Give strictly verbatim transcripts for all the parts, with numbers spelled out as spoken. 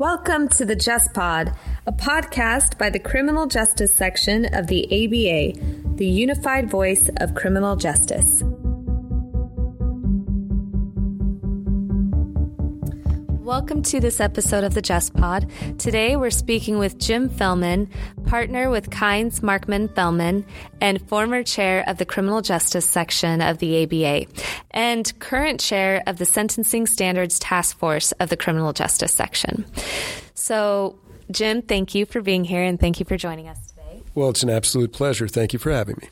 Welcome to the Just Pod, a podcast by the Criminal Justice Section of the A B A, the unified voice of criminal justice. Welcome to this episode of the Just Pod. Today we're speaking with Jim Fellman, partner with Kynes Markman Fellman, and former chair of the Criminal Justice Section of the A B A, and current chair of the Sentencing Standards Task Force of the Criminal Justice Section. So, Jim, thank you for being here, and thank you for joining us today. Well, it's an absolute pleasure. Thank you for having me.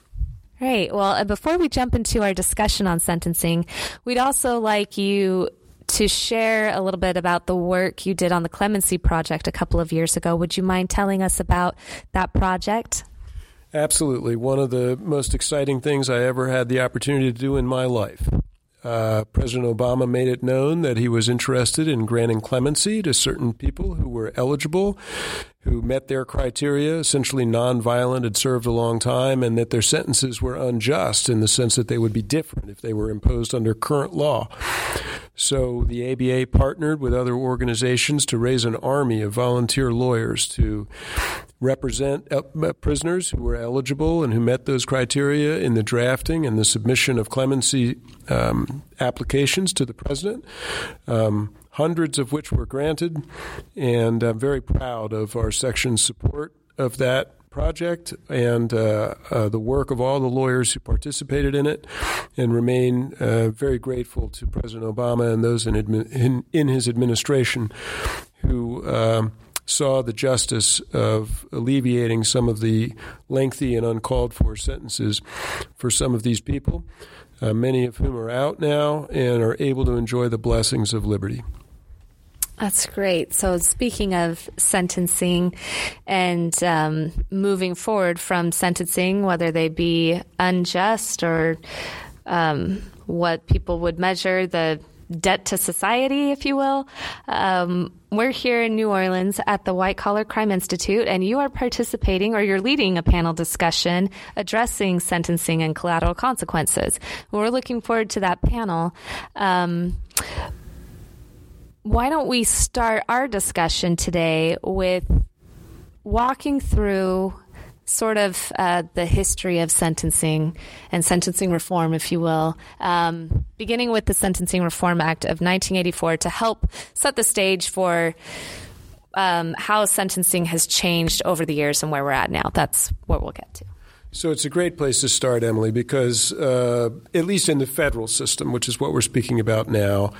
Great. Well, before we jump into our discussion on sentencing, we'd also like you to share a little bit about the work you did on the Clemency Project a couple of years ago. Would you mind telling us about that project? Absolutely. One of the most exciting things I ever had the opportunity to do in my life. Uh, President Obama made it known that he was interested in granting clemency to certain people who were eligible, who met their criteria, essentially nonviolent, had served a long time, and that their sentences were unjust in the sense that they would be different if they were imposed under current law. So the A B A partnered with other organizations to raise an army of volunteer lawyers to represent prisoners who were eligible and who met those criteria in the drafting and the submission of clemency um, applications to the president, um, hundreds of which were granted. And I'm very proud of our section's support of that project and uh, uh, the work of all the lawyers who participated in it, and remain uh, very grateful to President Obama and those in, admi- in, in his administration who uh, saw the justice of alleviating some of the lengthy and uncalled for sentences for some of these people, uh, many of whom are out now and are able to enjoy the blessings of liberty. That's great. So speaking of sentencing and um, moving forward from sentencing, whether they be unjust or um, what people would measure, the debt to society, if you will. Um, we're here in New Orleans at the White Collar Crime Institute, and you are participating, or you're leading a panel discussion addressing sentencing and collateral consequences. We're looking forward to that panel. Um, why don't we start our discussion today with walking through sort of uh, the history of sentencing and sentencing reform, if you will, um, beginning with the Sentencing Reform Act of nineteen eighty-four to help set the stage for um, how sentencing has changed over the years and where we're at now. That's what we'll get to. So it's a great place to start, Emily, because uh, at least in the federal system, which is what we're speaking about now,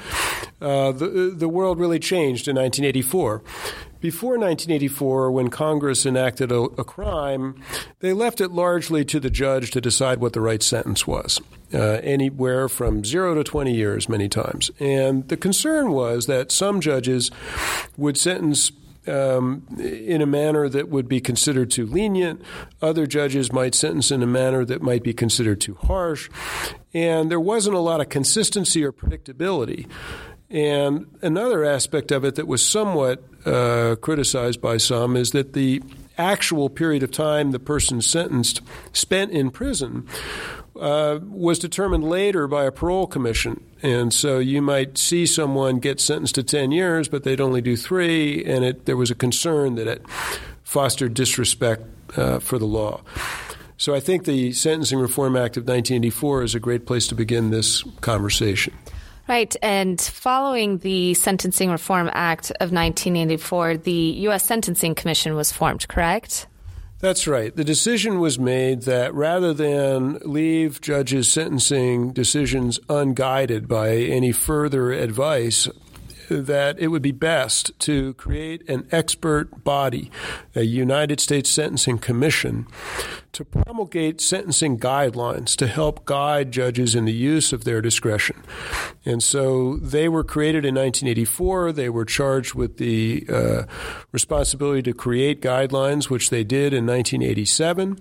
uh, the, the world really changed in nineteen eighty-four. Before nineteen eighty-four, when Congress enacted a, a crime, they left it largely to the judge to decide what the right sentence was, uh, anywhere from zero to twenty years many times. And the concern was that some judges would sentence Um, in a manner that would be considered too lenient. Other judges might sentence in a manner that might be considered too harsh. And there wasn't a lot of consistency or predictability. And another aspect of it that was somewhat uh, criticized by some is that the actual period of time the person sentenced spent in prison Uh, was determined later by a parole commission. And so you might see someone get sentenced to ten years, but they'd only do three, and it, there was a concern that it fostered disrespect uh, for the law. So I think the Sentencing Reform Act of nineteen eighty-four is a great place to begin this conversation. Right. And following the Sentencing Reform Act of nineteen eighty-four, the U S Sentencing Commission was formed, correct? That's right. The decision was made that rather than leave judges' sentencing decisions unguided by any further advice, that it would be best to create an expert body, a United States Sentencing Commission, to promulgate sentencing guidelines to help guide judges in the use of their discretion. And so they were created in nineteen eighty-four. They were charged with the uh, responsibility to create guidelines, which they did in nineteen eighty-seven.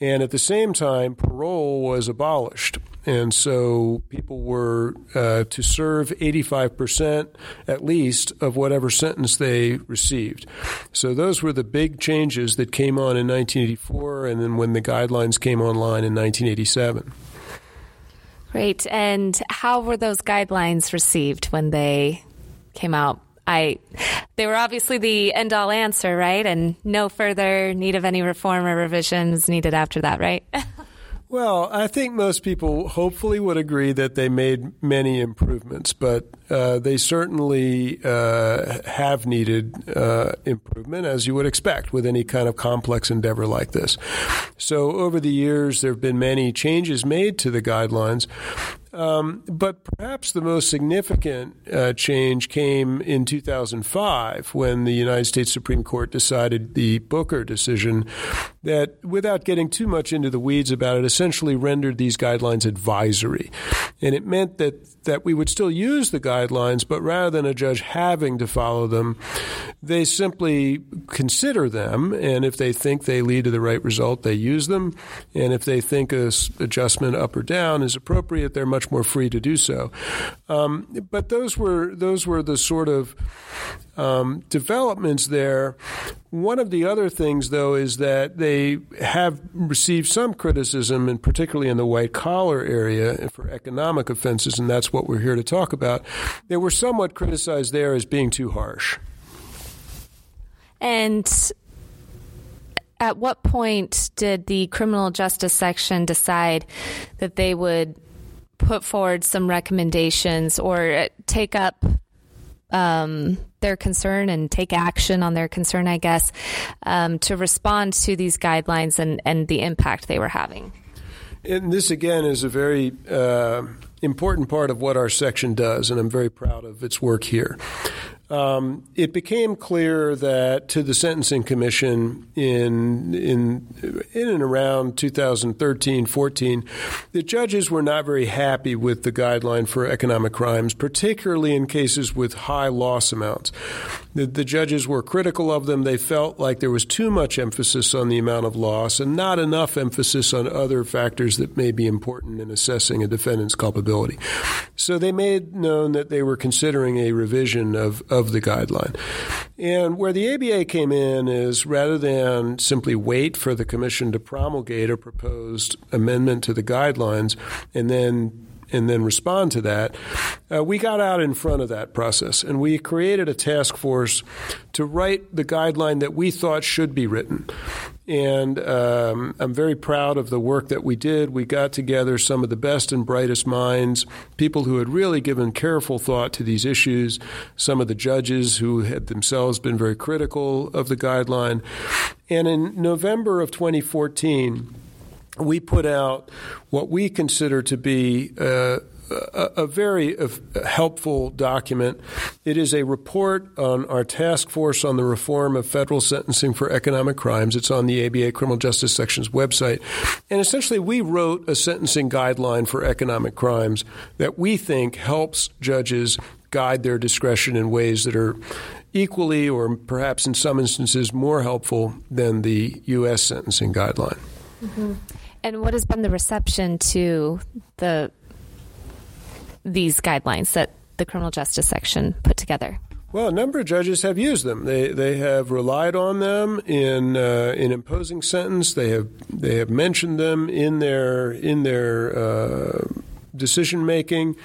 And at the same time, parole was abolished. And so people were uh, to serve eighty-five percent at least of whatever sentence they received. So those were the big changes that came on in nineteen eighty-four and then when the guidelines came online in nineteen eighty-seven. Great. And how were those guidelines received when they came out I, they were obviously the end-all answer, right? And no further need of any reform or revisions needed after that, right? Well, I think most people hopefully would agree that they made many improvements, but uh, they certainly uh, have needed uh, improvement, as you would expect with any kind of complex endeavor like this. So over the years, there have been many changes made to the guidelines. Um, but perhaps the most significant uh, change came in two thousand five when the United States Supreme Court decided the Booker decision that, without getting too much into the weeds about it, essentially rendered these guidelines advisory. And it meant that, that we would still use the guidelines, but rather than a judge having to follow them, they simply consider them. And if they think they lead to the right result, they use them. And if they think an adjustment up or down is appropriate, they're much more free to do so. Um, but those were those were the sort of um, developments there. One of the other things, though, is that they have received some criticism, and particularly in the white-collar area for economic offenses, and that's what we're here to talk about. They were somewhat criticized there as being too harsh. And at what point did the criminal justice section decide that they would put forward some recommendations or take up um, their concern and take action on their concern, I guess, um, to respond to these guidelines and, and the impact they were having? And this, again, is a very uh, important part of what our section does, and I'm very proud of its work here. Um, it became clear that to the Sentencing Commission in in in and around two thousand thirteen, fourteen, the judges were not very happy with the guideline for economic crimes, particularly in cases with high loss amounts. The, the judges were critical of them. They felt like there was too much emphasis on the amount of loss and not enough emphasis on other factors that may be important in assessing a defendant's culpability. So they made known that they were considering a revision of, of the guideline. And where the A B A came in is rather than simply wait for the commission to promulgate a proposed amendment to the guidelines and then and then respond to that, uh, we got out in front of that process. And we created a task force to write the guideline that we thought should be written. And um, I'm very proud of the work that we did. We got together some of the best and brightest minds, people who had really given careful thought to these issues, some of the judges who had themselves been very critical of the guideline. And in November of twenty fourteen, we put out what we consider to be uh, a, a very uh, helpful document. It is a report on our task force on the reform of federal sentencing for economic crimes. It's on the A B A Criminal Justice Section's website. And essentially, we wrote a sentencing guideline for economic crimes that we think helps judges guide their discretion in ways that are equally or perhaps in some instances more helpful than the U S sentencing guideline. Mm-hmm. And what has been the reception to the these guidelines that the criminal justice section put together? Well, a number of judges have used them. They they have relied on them in uh, in imposing sentence. They have they have mentioned them in their in their uh, decision making.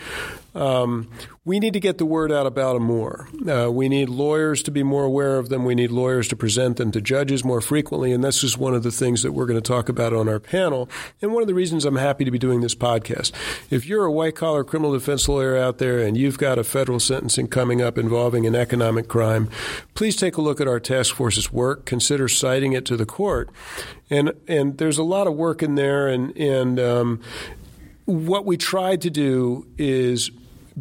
Um, we need to get the word out about them more. Uh, we need lawyers to be more aware of them. We need lawyers to present them to judges more frequently. And this is one of the things that we're going to talk about on our panel. And one of the reasons I'm happy to be doing this podcast. If you're a white-collar criminal defense lawyer out there and you've got a federal sentencing coming up involving an economic crime, please take a look at our task force's work. Consider citing it to the court. And and there's a lot of work in there. And, and um, what we tried to do is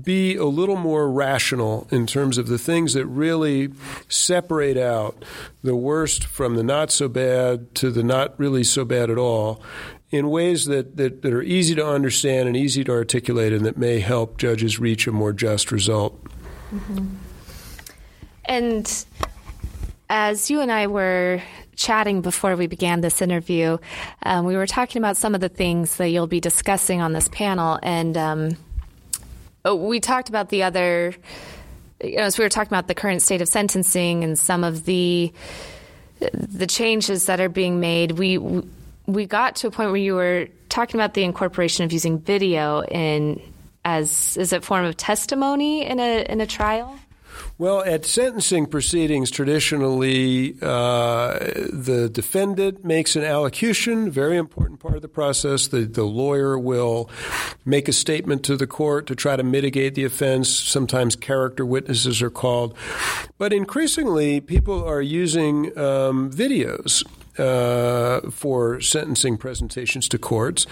be a little more rational in terms of the things that really separate out the worst from the not so bad to the not really so bad at all in ways that, that, that are easy to understand and easy to articulate and that may help judges reach a more just result. Mm-hmm. And as you and I were chatting before we began this interview, um, we were talking about some of the things that you'll be discussing on this panel. And um, we talked about the other, you know, as we were talking about the current state of sentencing and some of the the changes that are being made, we we got to a point where you were talking about the incorporation of using video in as is a form of testimony in a in a trial. Well, at sentencing proceedings, traditionally, uh, the defendant makes an allocution, very important part of the process. The, the lawyer will make a statement to the court to try to mitigate the offense. Sometimes character witnesses are called. But increasingly, people are using um, videos uh, for sentencing presentations to courts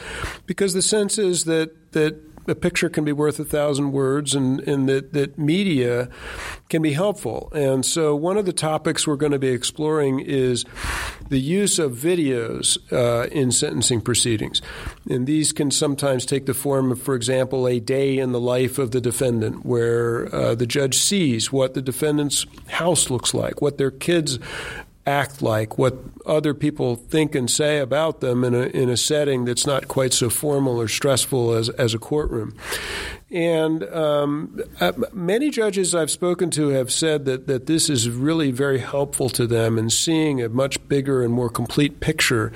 because the sense is that that a picture can be worth a thousand words, and, and that, that media can be helpful. And so one of the topics we're going to be exploring is the use of videos uh, in sentencing proceedings. And these can sometimes take the form of, for example, a day in the life of the defendant where uh, the judge sees what the defendant's house looks like, what their kids act like, what other people think and say about them in a in a setting that's not quite so formal or stressful as as a courtroom. And um, many judges I've spoken to have said that that this is really very helpful to them in seeing a much bigger and more complete picture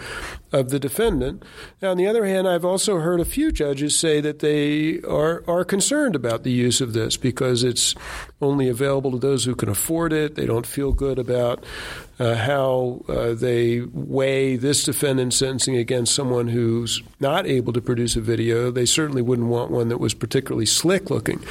of the defendant. Now, on the other hand, I've also heard a few judges say that they are are concerned about the use of this because it's only available to those who can afford it. They don't feel good about uh, how uh, they weigh this defendant's sentencing against someone who's not able to produce a video. They certainly wouldn't want one that was particularly slick looking.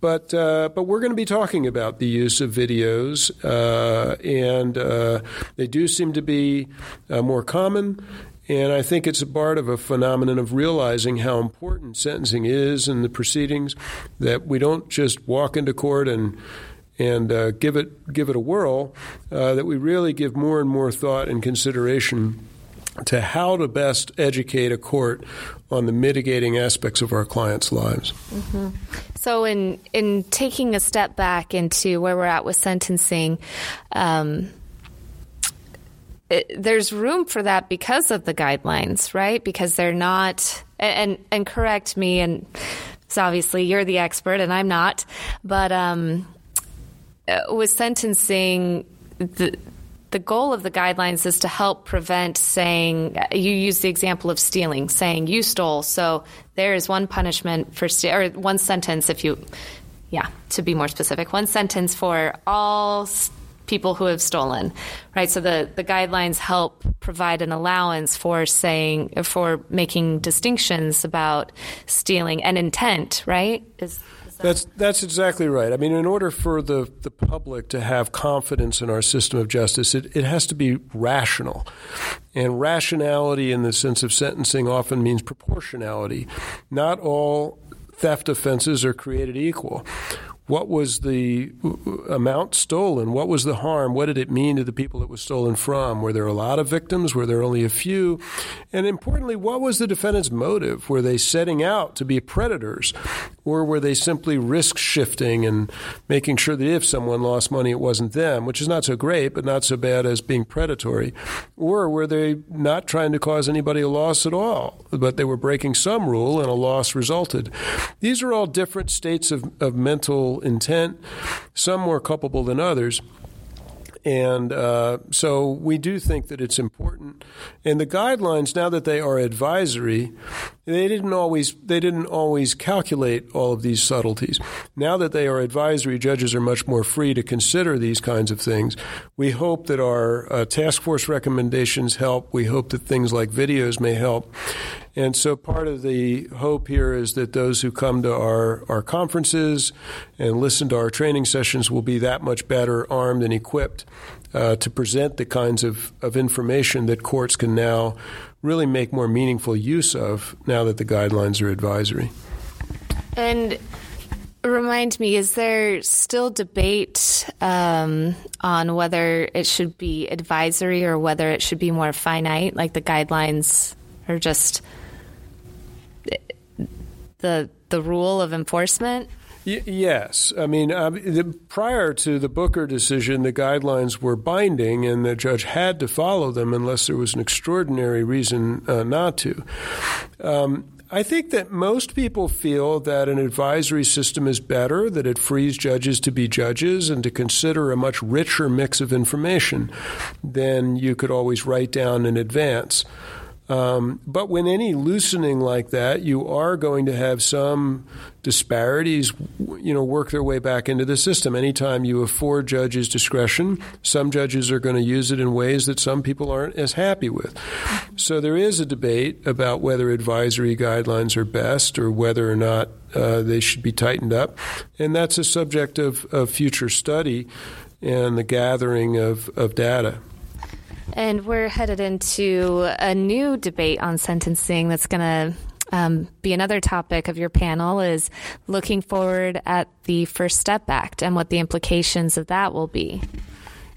But uh, but we're going to be talking about the use of videos, uh, and uh, they do seem to be uh, more common. And I think it's a part of a phenomenon of realizing how important sentencing is in the proceedings, that we don't just walk into court and and uh, give it give it a whirl, uh, that we really give more and more thought and consideration to how to best educate a court on the mitigating aspects of our clients' lives. Mm-hmm. So in in taking a step back into where we're at with sentencing, um It, there's room for that because of the guidelines, right? Because they're not, and and correct me, and it's obviously you're the expert and I'm not, but um, with sentencing, the the goal of the guidelines is to help prevent saying, you use the example of stealing, saying you stole, so there is one punishment for steal, or one sentence if you, yeah, to be more specific, one sentence for all st- people who have stolen, right? So the, the guidelines help provide an allowance for saying, for making distinctions about stealing and intent, right? Is, is that- that's that's exactly right. I mean, in order for the, the public to have confidence in our system of justice, it, it has to be rational. And rationality in the sense of sentencing often means proportionality. Not all theft offenses are created equal. What was the amount stolen? What was the harm? What did it mean to the people it was stolen from? Were there a lot of victims? Were there only a few? And importantly, what was the defendant's motive? Were they setting out to be predators, or were they simply risk shifting and making sure that if someone lost money, it wasn't them, which is not so great, but not so bad as being predatory? Or were they not trying to cause anybody a loss at all, but they were breaking some rule and a loss resulted? These are all different states of, of mental intent, some more culpable than others. And uh, so we do think that it's important. And the guidelines, now that they are advisory, they didn't always they didn't always calculate all of these subtleties. Now that they are advisory, judges are much more free to consider these kinds of things. We hope that our uh, task force recommendations help. We hope that things like videos may help. And so part of the hope here is that those who come to our, our conferences and listen to our training sessions will be that much better armed and equipped uh, to present the kinds of, of information that courts can now really make more meaningful use of now that the guidelines are advisory. And remind me, is there still debate um, on whether it should be advisory or whether it should be more finite, like the guidelines are just the the rule of enforcement? Y- yes. I mean, um, the, prior to the Booker decision, the guidelines were binding and the judge had to follow them unless there was an extraordinary reason uh, not to. Um, I think that most people feel that an advisory system is better, that it frees judges to be judges and to consider a much richer mix of information than you could always write down in advance. Um, but when any loosening like that, you are going to have some disparities, you know, work their way back into the system. Anytime you afford judges discretion, some judges are going to use it in ways that some people aren't as happy with. So there is a debate about whether advisory guidelines are best or whether or not uh, they should be tightened up. And that's a subject of, of future study and the gathering of, of data. And we're headed into a new debate on sentencing that's going to um, be another topic of your panel, is looking forward at the First Step Act and what the implications of that will be.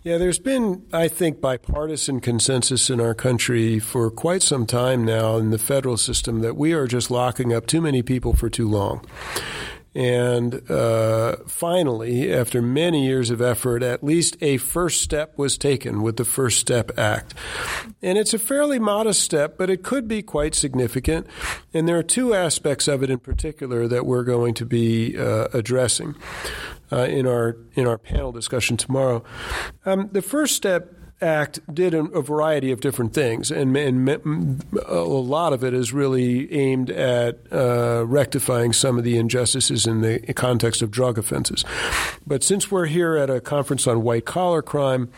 Yeah, there's been, I think, bipartisan consensus in our country for quite some time now in the federal system that we are just locking up too many people for too long. And uh, finally, after many years of effort, at least a first step was taken with the First Step Act. And it's a fairly modest step, but it could be quite significant. And there are two aspects of it in particular that we're going to be uh, addressing uh, in our in our panel discussion tomorrow. Um, the First Step Act did a variety of different things, and, and a lot of it is really aimed at uh, rectifying some of the injustices in the context of drug offenses. But since we're here at a conference on white-collar crime,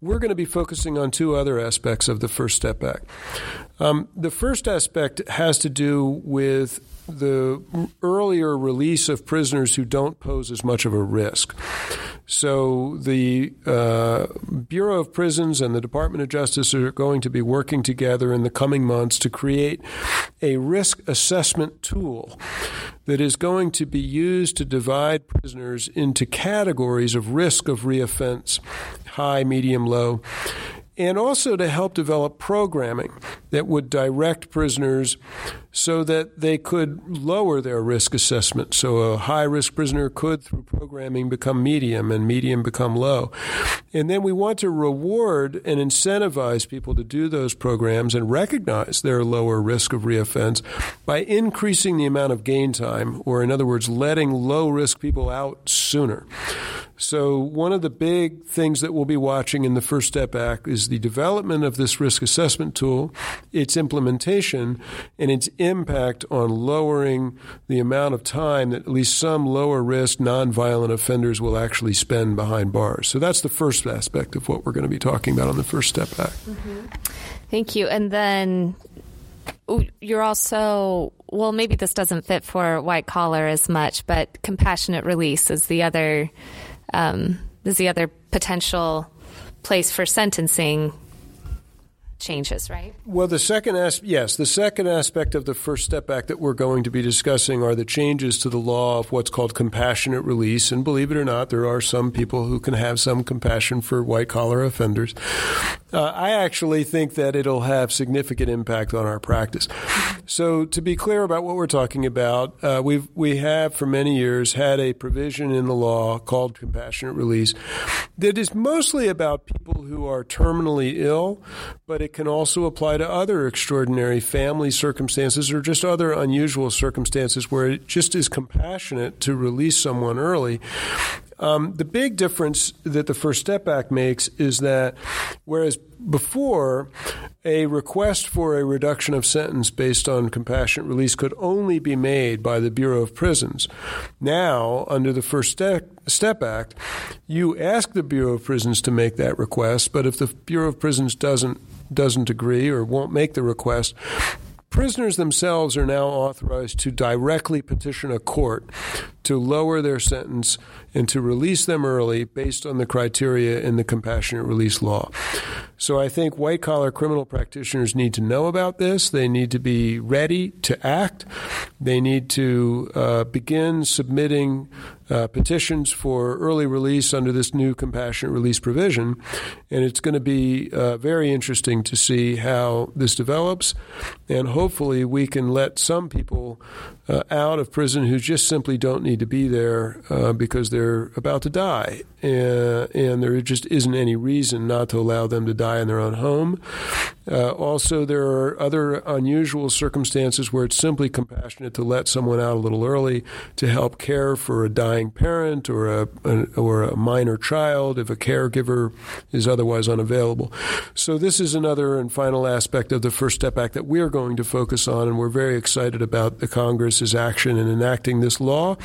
we're going to be focusing on two other aspects of the First Step Act. Um, the first aspect has to do with the earlier release of prisoners who don't pose as much of a risk. So the uh, Bureau of Prisons and the Department of Justice are going to be working together in the coming months to create a risk assessment tool that is going to be used to divide prisoners into categories of risk of reoffense, high, medium, low, and also to help develop programming that would direct prisoners so that they could lower their risk assessment. So a high-risk prisoner could, through programming, become medium and medium become low. And then we want to reward and incentivize people to do those programs and recognize their lower risk of reoffense by increasing the amount of gain time, or in other words, letting low-risk people out sooner. So one of the big things that we'll be watching in the First Step Act is the development of this risk assessment tool, its implementation, and its impact on lowering the amount of time that at least some lower-risk, nonviolent offenders will actually spend behind bars. So that's the first aspect of what we're going to be talking about on the First Step Act. Mm-hmm. Thank you. And then you're also, well, maybe this doesn't fit for white-collar as much, but compassionate release is the other Um, is the other potential place for sentencing changes, right? Well, the second as- yes, the second aspect of the First Step Act that we're going to be discussing are the changes to the law of what's called compassionate release. And believe it or not, there are some people who can have some compassion for white-collar offenders. Uh, I actually think that it'll have significant impact on our practice. So to be clear about what we're talking about, uh, we've, we have for many years had a provision in the law called compassionate release that is mostly about people who are terminally ill, but it can also apply to other extraordinary family circumstances or just other unusual circumstances where it just is compassionate to release someone early. Um, the big difference that the First Step Act makes is that whereas before, a request for a reduction of sentence based on compassionate release could only be made by the Bureau of Prisons. Now, under the First Step, Step Act, you ask the Bureau of Prisons to make that request, but if the Bureau of Prisons doesn't doesn't agree or won't make the request, prisoners themselves are now authorized to directly petition a court to lower their sentence and to release them early based on the criteria in the compassionate release law. So I think white-collar criminal practitioners need to know about this. They need to be ready to act. They need to uh, begin submitting uh, petitions for early release under this new compassionate release provision. And it's going to be uh, very interesting to see how this develops. And hopefully we can let some people uh, out of prison who just simply don't need to be there uh, because they're about to die. And, and there just isn't any reason not to allow them to die in their own home. Uh, also, there are other unusual circumstances where it's simply compassionate to let someone out a little early to help care for a dying parent or a, an, or a minor child if a caregiver is otherwise unavailable. So this is another and final aspect of the First Step Act that we're going to focus on, and we're very excited about the Congress's action in enacting this law,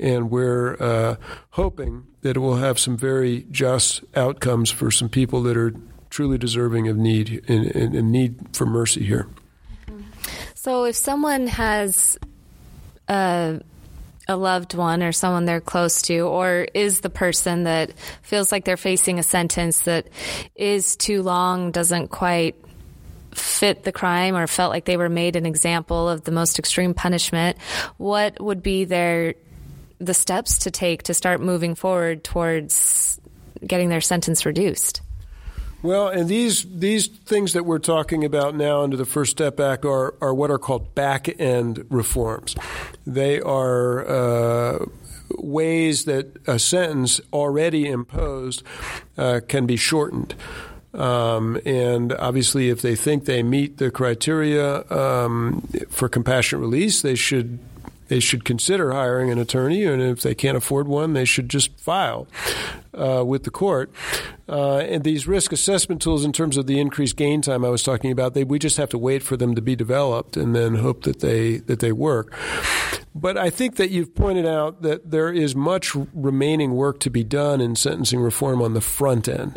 and we're uh, hoping that it will have some very just outcomes for some people that are truly deserving of need and, and, and need for mercy here. So if someone has a, a loved one or someone they're close to, or is the person that feels like they're facing a sentence that is too long, doesn't quite fit the crime, or felt like they were made an example of the most extreme punishment, what would be their the steps to take to start moving forward towards getting their sentence reduced? Well, and these these things that we're talking about now under the First Step Act are, are what are called back-end reforms. They are uh, ways that a sentence already imposed uh, can be shortened. Um, and obviously, if they think they meet the criteria um, for compassionate release, they should They should consider hiring an attorney, and if they can't afford one, they should just file uh, with the court. Uh, and these risk assessment tools, in terms of the increased gain time I was talking about, they, we just have to wait for them to be developed and then hope that they that they work. But I think that you've pointed out that there is much remaining work to be done in sentencing reform on the front end.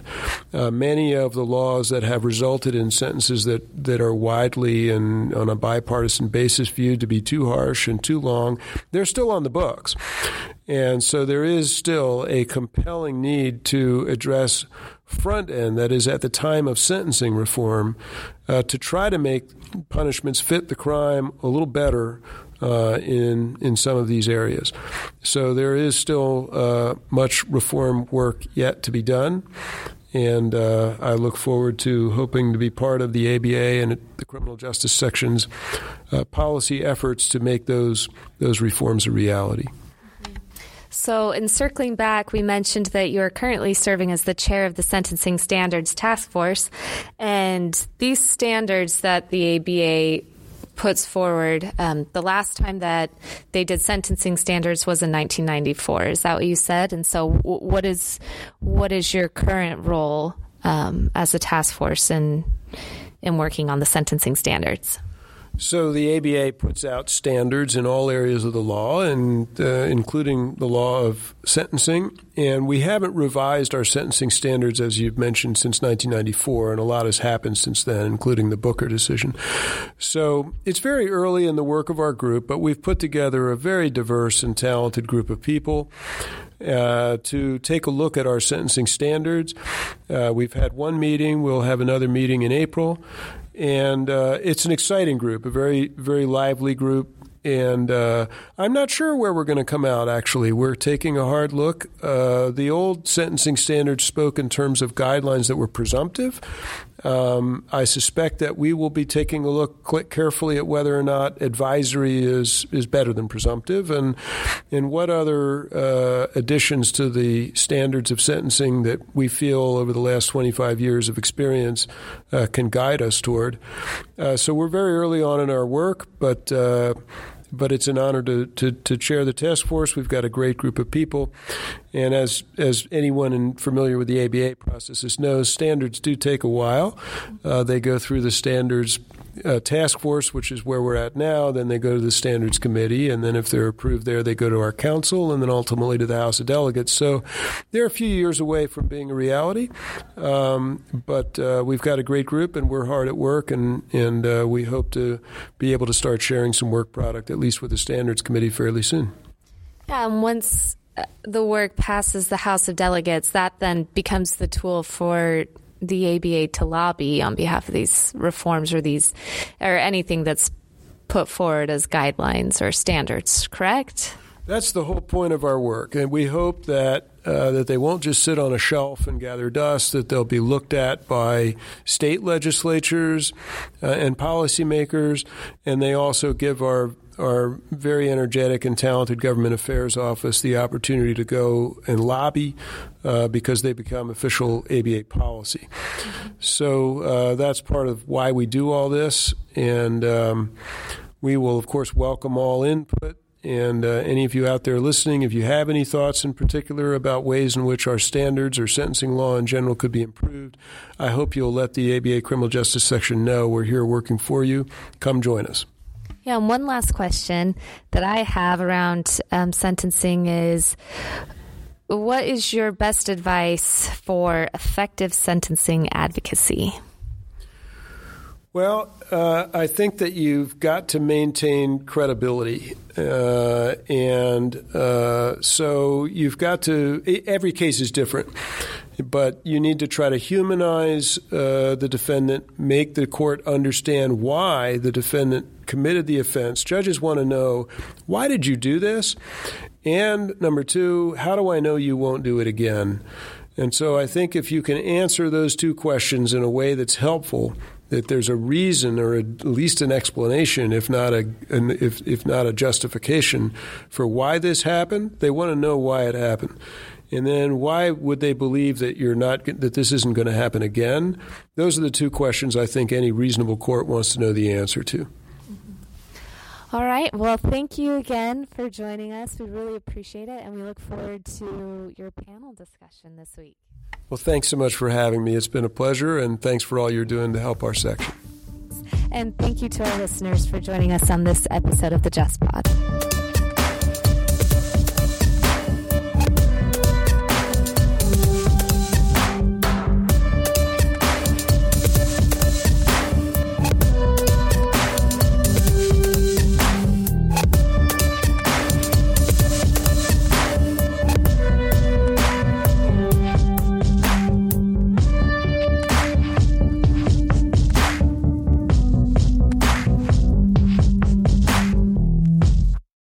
Uh, many of the laws that have resulted in sentences that, that are widely and on a bipartisan basis viewed to be too harsh and too long, they're still on the books. And so there is still a compelling need to address front end, that is, at the time of sentencing reform, uh, to try to make punishments fit the crime a little better Uh, in in some of these areas. So there is still uh, much reform work yet to be done, and uh, I look forward to hoping to be part of the A B A and the Criminal Justice Section's uh, policy efforts to make those those reforms a reality. So in circling back, we mentioned that you are currently serving as the chair of the Sentencing Standards Task Force, and these standards that the A B A puts forward. Um, the last time that they did sentencing standards was in nineteen ninety-four. Is that what you said? And so w- what is what is your current role um, as a task force in in working on the sentencing standards? So the A B A puts out standards in all areas of the law, and uh, including the law of sentencing. And we haven't revised our sentencing standards, as you've mentioned, since nineteen ninety-four, and a lot has happened since then, including the Booker decision. So it's very early in the work of our group, but we've put together a very diverse and talented group of people uh, to take a look at our sentencing standards. Uh, we've had one meeting. We'll have another meeting in April. And uh, it's an exciting group, a very, very lively group. And uh, I'm not sure where we're going to come out, actually. We're taking a hard look. Uh, the old sentencing standards spoke in terms of guidelines that were presumptive. Um, I suspect that we will be taking a look carefully at whether or not advisory is, is better than presumptive, and and what other uh, additions to the standards of sentencing that we feel over the last twenty-five years of experience uh, can guide us toward. Uh, so we're very early on in our work, but uh, but it's an honor to, to, to chair the task force. We've got a great group of people. And as as anyone in, familiar with the A B A processes knows, standards do take a while. Uh, they go through the standards uh, task force, which is where we're at now. Then they go to the standards committee. And then if they're approved there, they go to our council and then ultimately to the House of Delegates. So they're a few years away from being a reality. Um, but uh, we've got a great group, and we're hard at work. And, and uh, we hope to be able to start sharing some work product, at least with the standards committee, fairly soon. Um, once the work passes the House of Delegates, that then becomes the tool for the A B A to lobby on behalf of these reforms or these or anything that's put forward as guidelines or standards, correct? That's the whole point of our work, and we hope that Uh, that they won't just sit on a shelf and gather dust, that they'll be looked at by state legislatures uh, and policymakers, and they also give our our very energetic and talented government affairs office the opportunity to go and lobby uh, because they become official A B A policy. So uh, that's part of why we do all this. And um, we will, of course, welcome all input. And uh, any of you out there listening, if you have any thoughts in particular about ways in which our standards or sentencing law in general could be improved, I hope you'll let the A B A Criminal Justice Section know. We're here working for you. Come join us. Yeah, and one last question that I have around um, sentencing is, what is your best advice for effective sentencing advocacy? Well, uh, I think that you've got to maintain credibility. Uh, and uh, so you've got to – every case is different. But you need to try to humanize uh, the defendant, make the court understand why the defendant committed the offense. Judges want to know, why did you do this? And number two, how do I know you won't do it again? And so I think if you can answer those two questions in a way that's helpful – that there's a reason, or at least an explanation, if not a an, if if not a justification for why this happened. They want to know why it happened, and then why would they believe that you're not that this isn't going to happen again? Those are the two questions I think any reasonable court wants to know the answer to. All right. Well, thank you again for joining us. We really appreciate it, and we look forward to your panel discussion this week. Well, thanks so much for having me. It's been a pleasure, and thanks for all you're doing to help our section. And thank you to our listeners for joining us on this episode of the Just Pod.